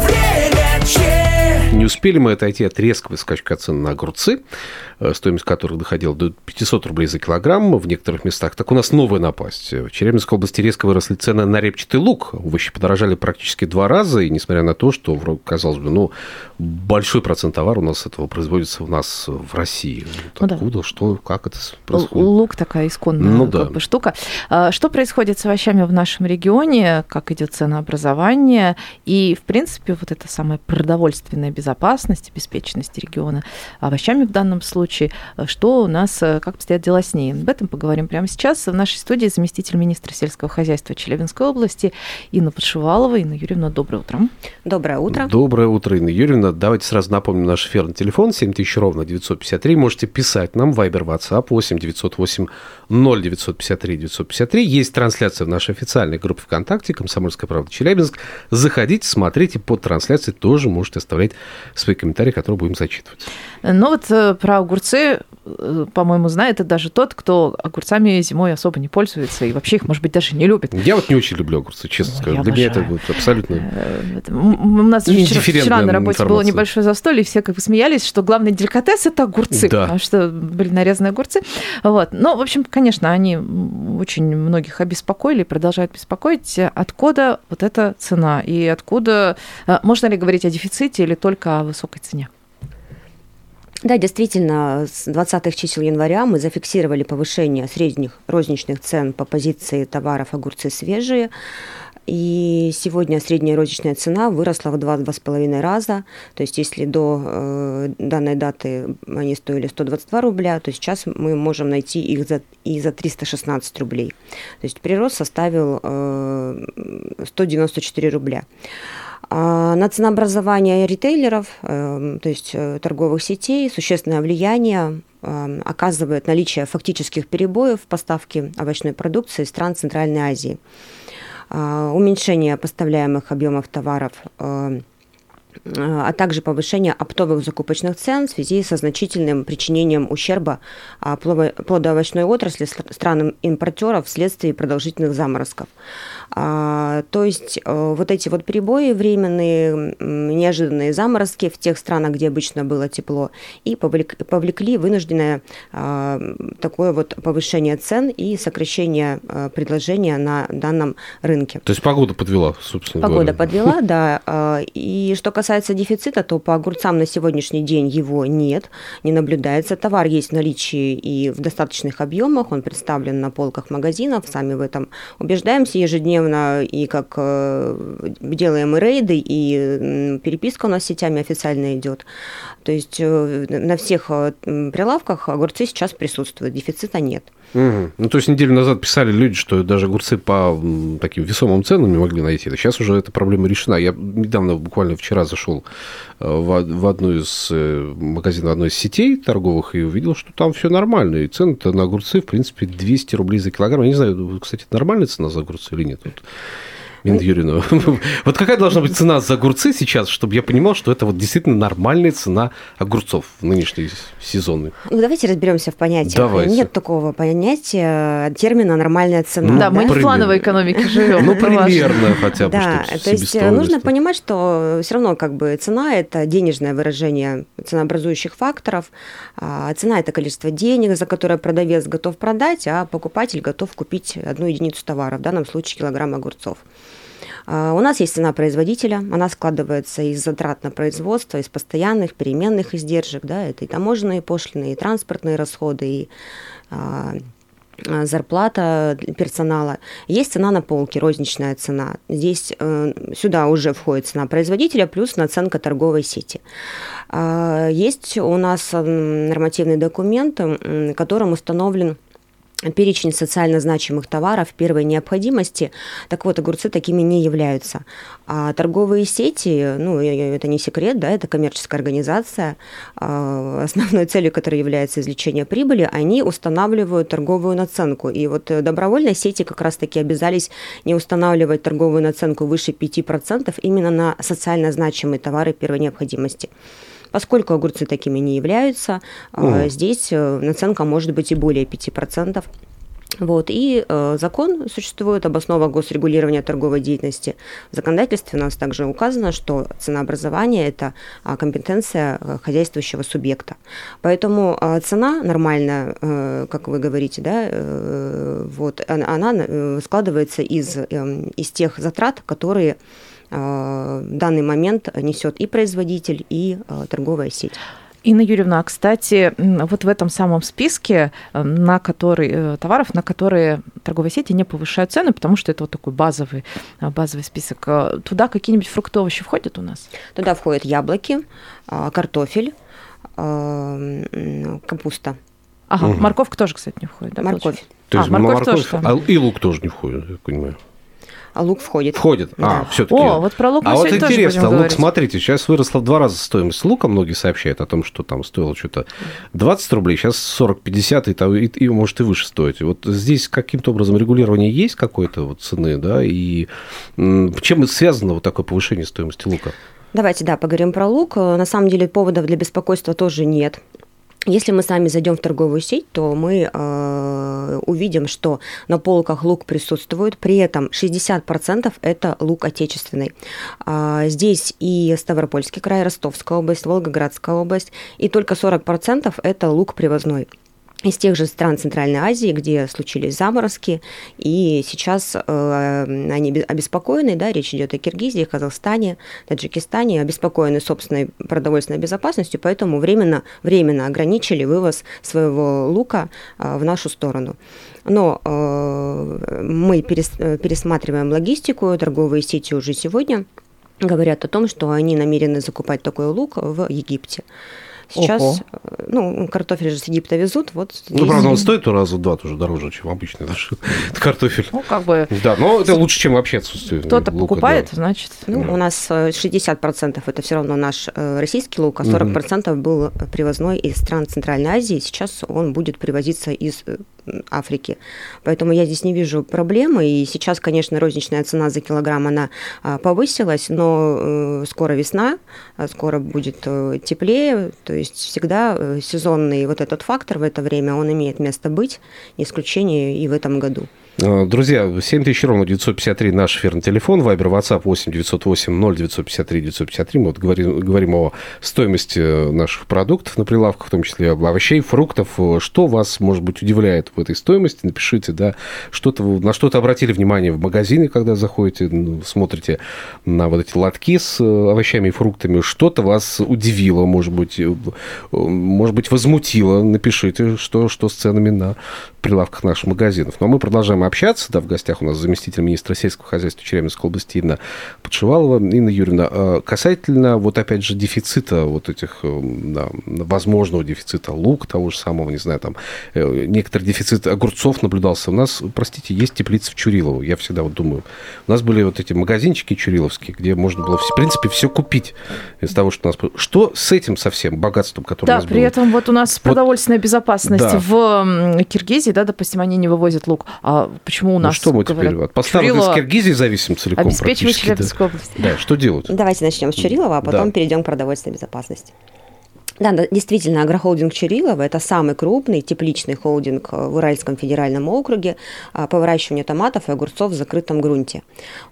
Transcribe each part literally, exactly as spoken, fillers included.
время че. Не успели мы отойти от резкого скачка цен на огурцы, стоимость которых доходила до пятьсот рублей за килограмм в некоторых местах. Так у нас новая напасть. В Челябинской области резко выросли цены на репчатый лук. Овощи подорожали практически два раза, и несмотря на то, что, казалось бы, ну, большой процент товара у нас этого производится у нас в России. Вот ну откуда, да. Что, как это происходит? Лук такая исконная ну, да. как бы, штука. Что происходит с овощами в нашем регионе, как идет ценообразование, и, в принципе, вот эта самая продовольственная безопасность, обеспеченность региона овощами в данном случае, что у нас, как обстоят дела с ней. Об этом поговорим прямо сейчас. В нашей студии заместитель министра сельского хозяйства Челябинской области Инна Подшивалова. Инна Юрьевна, доброе утро. Доброе утро. Доброе утро, Инна Юрьевна. Давайте сразу напомним наш эфирный телефон семь тысяч ровно девятьсот пятьдесят три. Можете писать нам Viber, WhatsApp восемь девятьсот восемь ноль девятьсот пятьдесят три девятьсот пятьдесят три. Есть трансляция в нашей официальной группе ВКонтакте «Комсомольская правда Челябинск». Заходите, смотрите под трансляцией. Тоже можете оставлять свои комментарии, которые будем зачитывать. Ну вот про огурцы, по-моему, знает это даже тот, кто огурцами зимой особо не пользуется и вообще их, может быть, даже не любит. Я вот не очень люблю огурцы, честно ну, скажу. Для меня это будет абсолютно индифферентная. У нас вчера, вчера на работе информация. Было небольшое застолье, и все как бы смеялись, что главный деликатес – это огурцы, да. Потому что были нарезаны огурцы. Вот. Но, в общем, конечно, они очень многих обеспокоили и продолжают беспокоить. Откуда вот эта цена? И откуда... Можно ли говорить о дефиците или только о высокой цене? Да, действительно, с двадцатых чисел января мы зафиксировали повышение средних розничных цен по позиции товаров огурцы свежие. И сегодня средняя розничная цена выросла в два-два с половиной раза. То есть если до э, данной даты они стоили сто двадцать два рубля, то сейчас мы можем найти их за, и за триста шестнадцать рублей. То есть прирост составил э, сто девяносто четыре рубля. На ценообразование ритейлеров, то есть торговых сетей, существенное влияние оказывает наличие фактических перебоев в поставке овощной продукции из стран Центральной Азии. Уменьшение поставляемых объемов товаров, а также повышение оптовых закупочных цен в связи со значительным причинением ущерба плодоовощной отрасли странам импортеров вследствие продолжительных заморозков. То есть вот эти вот перебои временные, неожиданные заморозки в тех странах, где обычно было тепло, и повлекли вынужденное такое вот повышение цен и сокращение предложения на данном рынке. То есть погода подвела, собственно погода говоря. Погода подвела, да. И что касается Касается дефицита, то по огурцам на сегодняшний день его нет, не наблюдается. Товар есть в наличии и в достаточных объемах, он представлен на полках магазинов, сами в этом убеждаемся ежедневно, и как делаем и рейды, и переписка у нас с сетями официально идет. То есть на всех прилавках огурцы сейчас присутствуют, дефицита нет. Угу. Ну, то есть неделю назад писали люди, что даже огурцы по таким весомым ценам не могли найти. Сейчас уже эта проблема решена. Я недавно, буквально вчера, зашел в одну из магазинов одной из сетей торговых и увидел, что там все нормально. И цены-то на огурцы, в принципе, двести рублей за килограмм. Я не знаю, кстати, это нормальная цена за огурцы или нет? Вот. Инна Юрьевна, вот какая должна быть цена за огурцы сейчас, чтобы я понимал, что это вот действительно нормальная цена огурцов в нынешние сезоны? Ну, давайте разберемся в понятии. Давайте. Нет такого понятия, термина «нормальная цена». Ну, да, мы не в плановой экономике живем. Ну, примерно хотя бы. Да, то есть нужно понимать, что все равно как бы цена – это денежное выражение ценообразующих факторов. Цена – это количество денег, за которое продавец готов продать, а покупатель готов купить одну единицу товара, в данном случае килограмм огурцов. У нас есть цена производителя, она складывается из затрат на производство, из постоянных переменных издержек, да, это и таможенные пошлины, и транспортные расходы, и а, зарплата персонала. Есть цена на полке, розничная цена. Здесь сюда уже входит цена производителя плюс наценка торговой сети. Есть у нас нормативный документ, которым установлен перечень социально значимых товаров первой необходимости. Так вот, огурцы такими не являются. А торговые сети, ну, это не секрет, да, это коммерческая организация, основной целью которой является извлечение прибыли, они устанавливают торговую наценку. И вот добровольные сети как раз-таки обязались не устанавливать торговую наценку выше пяти процентов именно на социально значимые товары первой необходимости. Поскольку огурцы такими не являются, mm. здесь наценка может быть и более пяти процентов. Вот. И э, закон существует, обоснова госрегулирования торговой деятельности. В законодательстве у нас также указано, что ценообразование – это а, компетенция а, хозяйствующего субъекта. Поэтому а, цена нормальная, э, как вы говорите, да, э, вот, она, она складывается из, э, из тех затрат, которые э, в данный момент несет и производитель, и э, торговая сеть. Инна Юрьевна, кстати, вот в этом самом списке на который, товаров, на которые торговые сети не повышают цены, потому что это вот такой базовый, базовый список, туда какие-нибудь фрукты, овощи входят у нас? Туда входят яблоки, картофель, капуста. Ага, угу. Морковка тоже, кстати, не входит. Да, морковь. То есть а, морковь, морковь тоже. А, и лук тоже не входит, я понимаю. А лук входит. Входит, да. А, все-таки. О, вот про лук мы а сегодня вот интересно, тоже будем лук, говорить. Смотрите, сейчас выросла в два раза стоимость лука. Многие сообщают о том, что там стоило что-то двадцать рублей, сейчас сорок-пятьдесят, и, и, и может и выше стоить. Вот здесь каким-то образом регулирование есть какой-то вот цены, да, и чем связано вот такое повышение стоимости лука? Давайте, да, поговорим про лук. На самом деле поводов для беспокойства тоже нет. Если мы сами зайдем в торговую сеть, то мы э, увидим, что на полках лук присутствует, при этом шестьдесят процентов это лук отечественный. А здесь и Ставропольский край, Ростовская область, Волгоградская область, и только сорок процентов это лук привозной. Из тех же стран Центральной Азии, где случились заморозки, и сейчас э, они обеспокоены, да, речь идет о Киргизии, Казахстане, Таджикистане, обеспокоены собственной продовольственной безопасностью, поэтому временно, временно ограничили вывоз своего лука э, в нашу сторону. Но э, мы перес, пересматриваем логистику, торговые сети уже сегодня говорят о том, что они намерены закупать такой лук в Египте. Сейчас, Ого. ну, картофель же с Египта везут, вот здесь. Ну, правда, он стоит раза в два тоже дороже, чем обычный наш картофель. Ну, как бы... Да, но это лучше, чем вообще отсутствие лука. Кто-то покупает, да. значит... Ну, да. У нас шестьдесят процентов это все равно наш российский лук, а сорок процентов угу. был привозной из стран Центральной Азии, сейчас он будет привозиться из Африки. Поэтому я здесь не вижу проблемы, и сейчас, конечно, розничная цена за килограмм, она повысилась, но скоро весна, скоро будет теплее, то есть всегда сезонный вот этот фактор в это время, он имеет место быть, исключение и в этом году. Друзья, семь тысяч ровно девятьсот пятьдесят три наш эфирный телефон, Вайбер, Ватсап восемь девятьсот восемь ноль девятьсот пятьдесят три девятьсот пятьдесят три. Мы вот говорим, говорим о стоимости наших продуктов на прилавках, в том числе овощей, фруктов. Что вас, может быть, удивляет в этой стоимости? Напишите, да, что-то, на что-то обратили внимание в магазины, когда заходите, смотрите на вот эти лотки с овощами и фруктами. Что-то вас удивило, может быть, может быть, возмутило. Напишите, что, что с ценами на прилавках наших магазинов. Но мы продолжаем общаться. Да, в гостях у нас заместитель министра сельского хозяйства Челябинской области Инна Подшивалова. Инна Юрьевна, касательно, вот опять же, дефицита, вот этих, да, возможного дефицита лук, того же самого, не знаю, там, некоторый дефицит огурцов наблюдался. У нас, простите, есть теплица в Чурилово, я всегда вот думаю. У нас были вот эти магазинчики чуриловские, где можно было, в принципе, все купить из того, что у нас... Что с этим совсем богатством, которое да, у нас было? Да, при этом вот у нас вот... продовольственная безопасность да. в Киргизии, да, допустим, они не вывозят лук. А почему у нас, ну, что мы теперь говорят, от поставок Чурилово... из Киргизии зависим целиком практически? Челябинскую область. Да. да, что делать? Давайте начнем с Чурилова, а потом да. перейдем к продовольственной безопасности. Да, действительно, агрохолдинг Чурилово – это самый крупный тепличный холдинг в Уральском федеральном округе по выращиванию томатов и огурцов в закрытом грунте.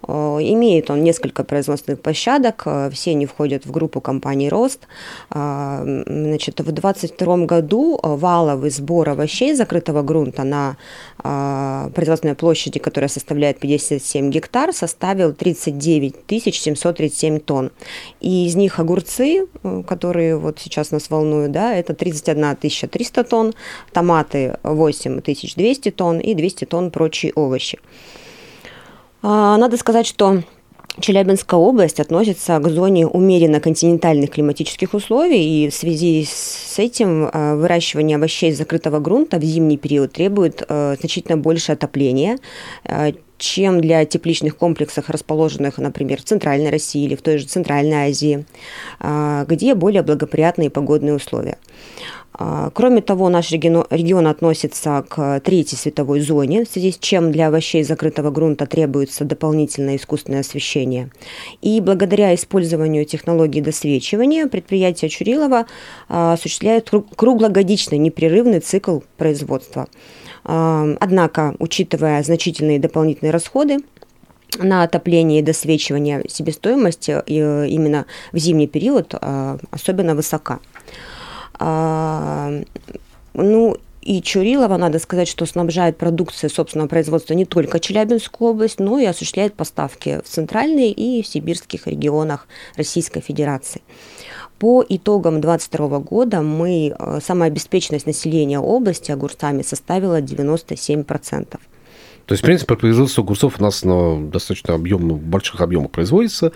Имеет он несколько производственных площадок, все они входят в группу компаний «Рост». Значит, в двадцать втором году валовый сбор овощей закрытого грунта на производственной площади, которая составляет пятьдесят семь гектар, составил тридцать девять тысяч семьсот тридцать семь тонн. И из них огурцы, которые вот сейчас нас волнуют, да, это тридцать одна тысяча триста тонн, томаты восемь тысяч двести тонн и двести тонн прочие овощи. Надо сказать, что Челябинская область относится к зоне умеренно-континентальных климатических условий, и в связи с этим выращивание овощей из закрытого грунта в зимний период требует значительно больше отопления, чем для тепличных комплексов, расположенных, например, в Центральной России или в той же Центральной Азии, где более благоприятные погодные условия. Кроме того, наш регион относится к третьей световой зоне, в связи с чем для овощей закрытого грунта требуется дополнительное искусственное освещение. И благодаря использованию технологии досвечивания предприятие Чурилово осуществляет круглогодичный непрерывный цикл производства. Однако, учитывая значительные дополнительные расходы на отопление и досвечивание, себестоимость именно в зимний период особенно высока. А, ну и Чурилово, надо сказать, что снабжает продукцией собственного производства не только Челябинскую область, но и осуществляет поставки в центральные и в сибирских регионах Российской Федерации. По итогам две тысячи двадцать второго года мы, самообеспеченность населения области огурцами составила девяносто семь процентов. То есть, в принципе, производство огурцов у нас на достаточно объемных, больших объемах производится,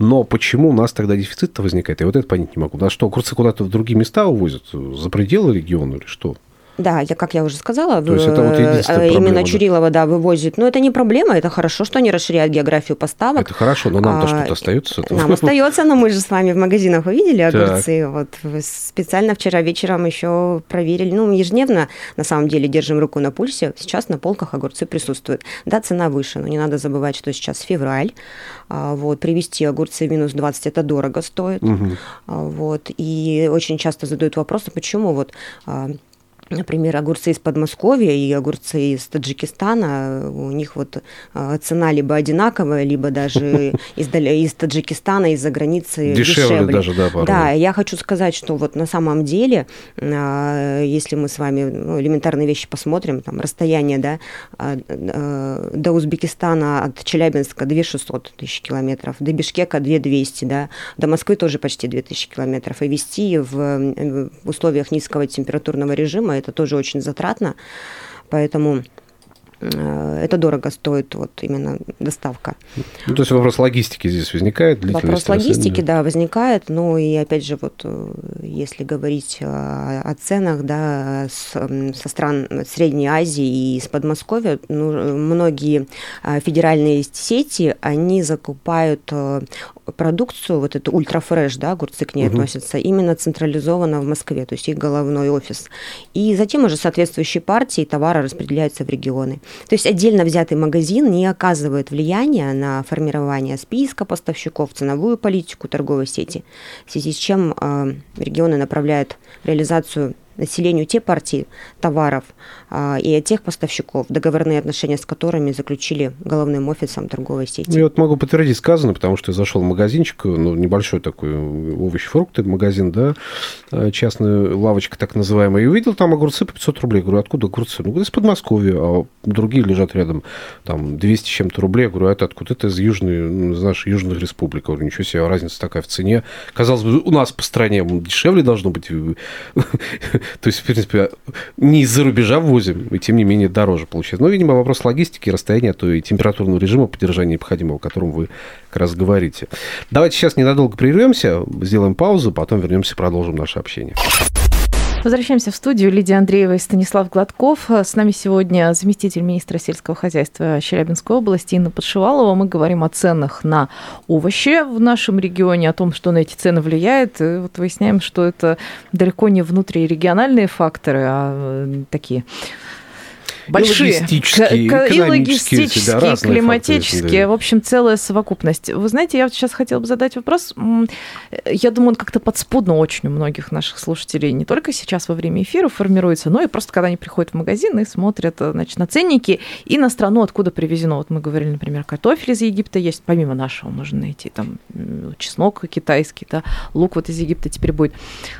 но почему у нас тогда дефицит-то возникает? Я вот это понять не могу. У нас что, огурцы куда-то в другие места увозят? За пределы региона или что? Да, я, как я уже сказала, То в... есть это вот единственная именно проблема, Чурилово да, вывозит. Но это не проблема, это хорошо, что они расширяют географию поставок. Это хорошо, но нам-то а... что-то остается. Нам остается, но мы же с вами в магазинах увидели огурцы. Вот. Специально вчера вечером еще проверили. Ну, ежедневно, на самом деле, держим руку на пульсе. Сейчас на полках огурцы присутствуют. Да, цена выше, но не надо забывать, что сейчас февраль. Вот. Привезти огурцы в минус двадцать это дорого стоит. Угу. Вот. И очень часто задают вопросы, почему вот... Например, огурцы из Подмосковья и огурцы из Таджикистана, у них вот цена либо одинаковая, либо даже из Таджикистана, из-за границы дешевле. Дешевле даже, да, порой. Да, я хочу сказать, что вот на самом деле, если мы с вами ну, элементарные вещи посмотрим, там, расстояние да, до Узбекистана от Челябинска две тысячи шестьсот тысяч километров, до Бишкека две тысячи двести, да, до Москвы тоже почти две тысячи километров, и везти в условиях низкого температурного режима это тоже очень затратно, поэтому это дорого стоит вот именно доставка. Ну, то есть вопрос логистики здесь возникает? Вопрос логистики, да, возникает, но и опять же вот если говорить о ценах, да, со стран Средней Азии и из Подмосковья, ну, многие федеральные сети, они закупают продукцию, вот эту ультрафреш, да, огурцы к ней угу. относятся, именно централизованно в Москве, то есть их головной офис. И затем уже соответствующие партии товара распределяются в регионы. То есть отдельно взятый магазин не оказывает влияния на формирование списка поставщиков, ценовую политику торговой сети, в связи с чем регионы направляют реализацию населению те партии товаров а, и от тех поставщиков, договорные отношения с которыми заключили головным офисом торговой сети. Я вот могу подтвердить сказанное, потому что я зашел в магазинчик, ну, небольшой такой овощи-фрукты магазин, да, частная лавочка так называемая, и увидел там огурцы по пятьсот рублей. Говорю, откуда огурцы? Ну, из Подмосковья, а другие лежат рядом, там, двести с чем-то рублей. Я говорю, а это откуда? Это из южной, из наших южных республик. Я говорю, ничего себе, разница такая в цене. Казалось бы, у нас по стране дешевле должно быть. То есть, в принципе, не из-за рубежа ввозим, и тем не менее дороже получается. Но, видимо, вопрос логистики, расстояния, а то и температурного режима поддержания необходимого, о котором вы как раз говорите. Давайте сейчас ненадолго прервемся, сделаем паузу, потом вернемся и продолжим наше общение. Возвращаемся в студию. Лидия Андреева и Станислав Гладков. С нами сегодня заместитель министра сельского хозяйства Челябинской области Инна Подшивалова. Мы говорим о ценах на овощи в нашем регионе, о том, что на эти цены влияет. И вот выясняем, что это далеко не внутрирегиональные факторы, а такие... большие, и логистические, к- и логистические, да, климатические, факторы, да. В общем, целая совокупность. Вы знаете, я вот сейчас хотела бы задать вопрос, я думаю, он как-то подспудно очень у многих наших слушателей, не только сейчас во время эфира формируется, но и просто когда они приходят в магазин и смотрят, значит, на ценники и на страну, откуда привезено. Вот мы говорили, например, картофель из Египта есть, помимо нашего можно найти, там, чеснок китайский, да, лук вот из Египта теперь будет.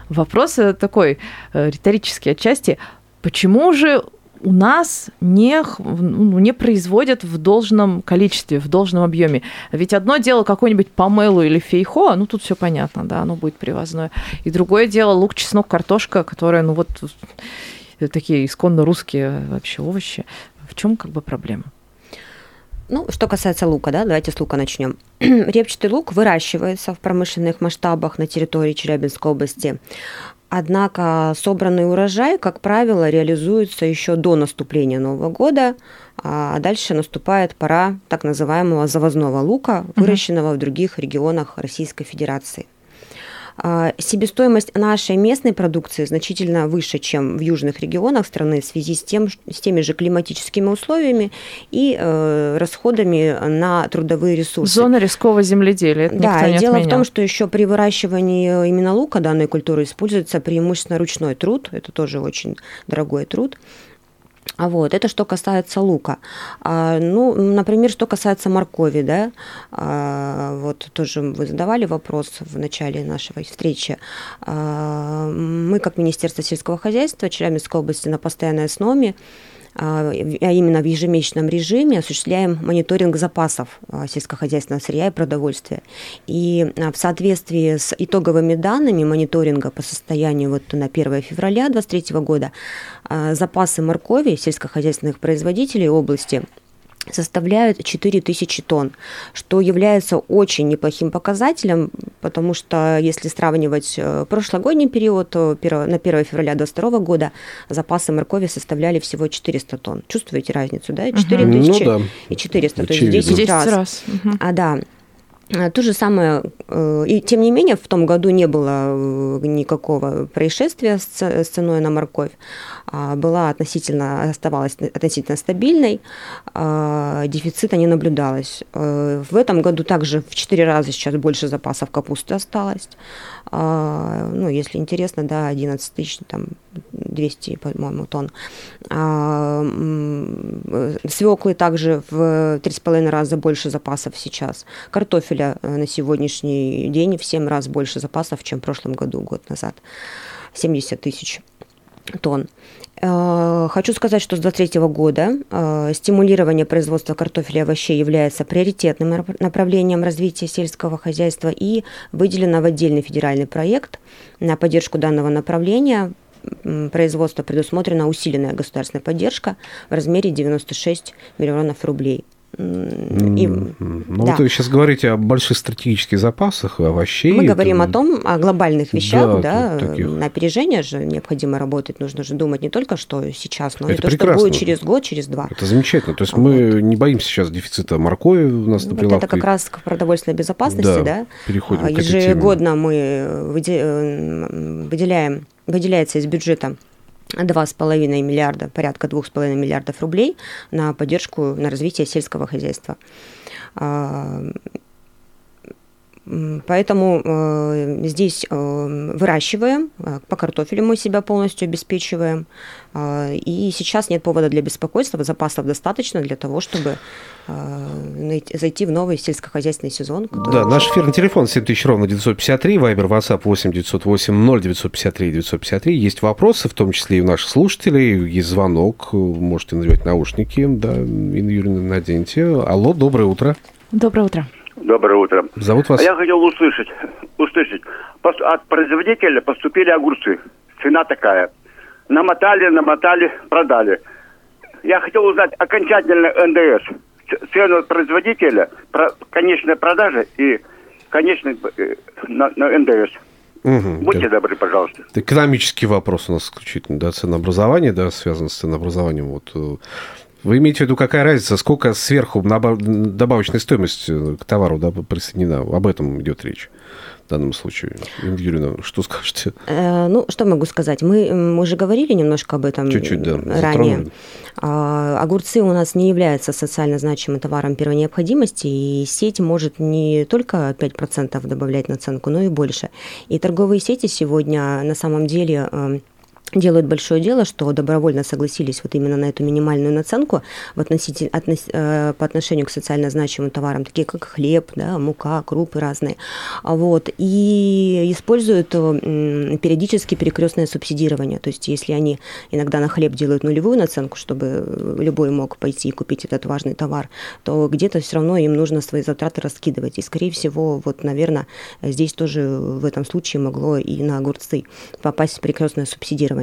Вопрос такой, риторический отчасти, почему же у нас не, не производят в должном количестве, в должном объеме. Ведь одно дело какой-нибудь помелу или фейхоа, ну тут все понятно, да, оно будет привозное. И другое дело лук, чеснок, картошка, которые, ну вот, такие исконно русские вообще овощи. В чем как бы проблема? Ну, что касается лука, да, давайте с лука начнем. Репчатый лук выращивается в промышленных масштабах на территории Челябинской области. Однако собранный урожай, как правило, реализуется еще до наступления Нового года, а дальше наступает пора так называемого завозного лука, выращенного угу. в других регионах Российской Федерации. Себестоимость нашей местной продукции значительно выше, чем в южных регионах страны в связи с, тем, с теми же климатическими условиями и э, расходами на трудовые ресурсы. Зона рискового земледелия. Это да, и дело отменял. В том, что еще при выращивании именно лука данной культуры используется преимущественно ручной труд. Это тоже очень дорогой труд. А вот, это что касается лука. А, ну, например, что касается моркови, да, а, вот тоже вы задавали вопрос в начале нашей встречи. А, мы, как Министерство сельского хозяйства Челябинской области на постоянной основе, а именно в ежемесячном режиме, осуществляем мониторинг запасов сельскохозяйственного сырья и продовольствия. И в соответствии с итоговыми данными мониторинга по состоянию вот на первое февраля две тысячи двадцать третьего года запасы моркови сельскохозяйственных производителей области составляют четыре тысячи тонн, что является очень неплохим показателем, потому что если сравнивать прошлогодний период, на первое февраля две тысячи двадцать второго года запасы моркови составляли всего четыреста тонн. Чувствуете разницу, да? четыре тысячи ну, да. и четыреста, очевидно. То есть десять раз. Угу. А, да. То же самое, и тем не менее, в том году не было никакого происшествия с ценой на морковь. Была относительно, оставалась относительно стабильной, дефицита не наблюдалось. В этом году также в четыре раза сейчас больше запасов капусты осталось. Ну, если интересно, да, одиннадцать тысяч двести, по-моему, тонн. Свеклы также в три с половиной раза больше запасов сейчас. Картофеля на сегодняшний день в семь раз больше запасов, чем в прошлом году, год назад. семьдесят тысяч тонн. Хочу сказать, что с две тысячи двадцать третьего года стимулирование производства картофеля и овощей является приоритетным направлением развития сельского хозяйства и выделено в отдельный федеральный проект на поддержку данного направления. Производства предусмотрена усиленная государственная поддержка в размере девяносто шесть миллионов рублей. И, ну, да. Вот вы сейчас говорите о больших стратегических запасах овощей. Мы говорим это... о том, о глобальных вещах, да, да таких... на опережение же необходимо работать, нужно же думать не только, что сейчас, но это и то, прекрасно. Что будет через год, через два. Это замечательно, то есть вот. Мы не боимся сейчас дефицита моркови у нас на прилавках. Вот это как раз к продовольственной безопасности, да, да? Переходим ежегодно к мы выделяем, выделяется из бюджета два с половиной миллиарда, порядка два с половиной миллиардов рублей на поддержку, на развитие сельского хозяйства. Поэтому здесь выращиваем, по картофелю мы себя полностью обеспечиваем, и сейчас нет повода для беспокойства, запасов достаточно для того, чтобы зайти в новый сельскохозяйственный сезон. Который... Да, наш эфирный телефон семь тысяч ровно девятьсот пятьдесят три, Вайбер, Ватсап восемь девятьсот восемь ноль девятьсот пятьдесят три девятьсот пятьдесят три. Есть вопросы, в том числе и у наших слушателей, есть звонок, можете надевать наушники, да, Инна Юрьевна, наденьте. Алло, доброе утро. Доброе утро. Доброе утро. Зовут вас? Я хотел услышать, услышать. От производителя поступили огурцы. Цена такая. Намотали, намотали, продали. Я хотел узнать окончательно эн дэ эс. Цену от производителя, конечная продажа и конечный на, на эн дэ эс. Угу, будьте да. добры, пожалуйста. Это экономический вопрос у нас исключительно, да, ценообразование, да, связано с ценообразованием, вот... Вы имеете в виду, какая разница, сколько сверху добавочной стоимости к товару, да, присоединена? Об этом идет речь в данном случае. Инна Юрьевна, что скажете? Э, ну, что могу сказать? Мы, мы уже говорили немножко об этом Чуть-чуть, да, ранее. Затронули. Огурцы у нас не являются социально значимым товаром первой необходимости, и сеть может не только пять процентов добавлять наценку, но и больше. И торговые сети сегодня на самом деле... делают большое дело, что добровольно согласились вот именно на эту минимальную наценку в относитель, относ, э, по отношению к социально значимым товарам, такие как хлеб, да, мука, крупы разные. Вот. И используют э, периодически перекрестное субсидирование. То есть если они иногда на хлеб делают нулевую наценку, чтобы любой мог пойти и купить этот важный товар, то где-то все равно им нужно свои затраты раскидывать. И, скорее всего, вот, наверное, здесь тоже в этом случае могло и на огурцы попасть в перекрестное субсидирование.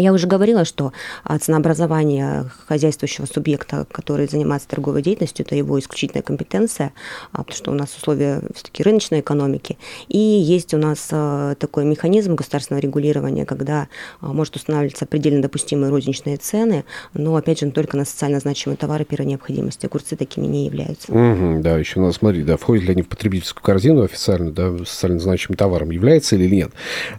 Я уже говорила, что ценообразование хозяйствующего субъекта, который занимается торговой деятельностью, это его исключительная компетенция, потому что у нас условия все-таки рыночной экономики. И есть у нас такой механизм государственного регулирования, когда может устанавливаться предельно допустимые розничные цены, но, опять же, только на социально значимые товары первой необходимости. Огурцы такими не являются. Угу, да, еще надо смотреть, да, входят ли они в потребительскую корзину официально, да, социально значимым товаром является или нет.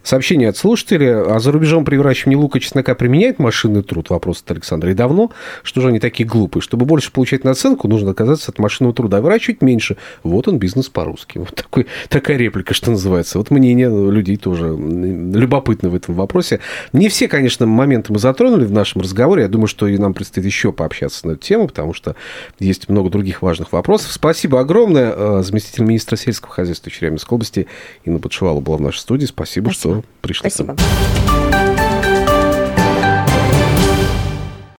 Сообщение от слушателя. А за рубежом при выращивании лука, чеснока применяет машинный труд? Вопрос от Александра. И давно? Что же они такие глупые? Чтобы больше получать наценку, нужно отказаться от машинного труда, а выращивать меньше. Вот он, бизнес по-русски. Вот такой, такая реплика, что называется. Вот мнение людей тоже любопытно в этом вопросе. Не все, конечно, моменты мы затронули в нашем разговоре. Я думаю, что и нам предстоит еще пообщаться на эту тему, потому что есть много других важных вопросов. Спасибо огромное. Заместитель министра сельского хозяйства Челябинской области Инна Подшивалова была в нашей студии. Спасибо, Спасибо. что пришли. Спасибо.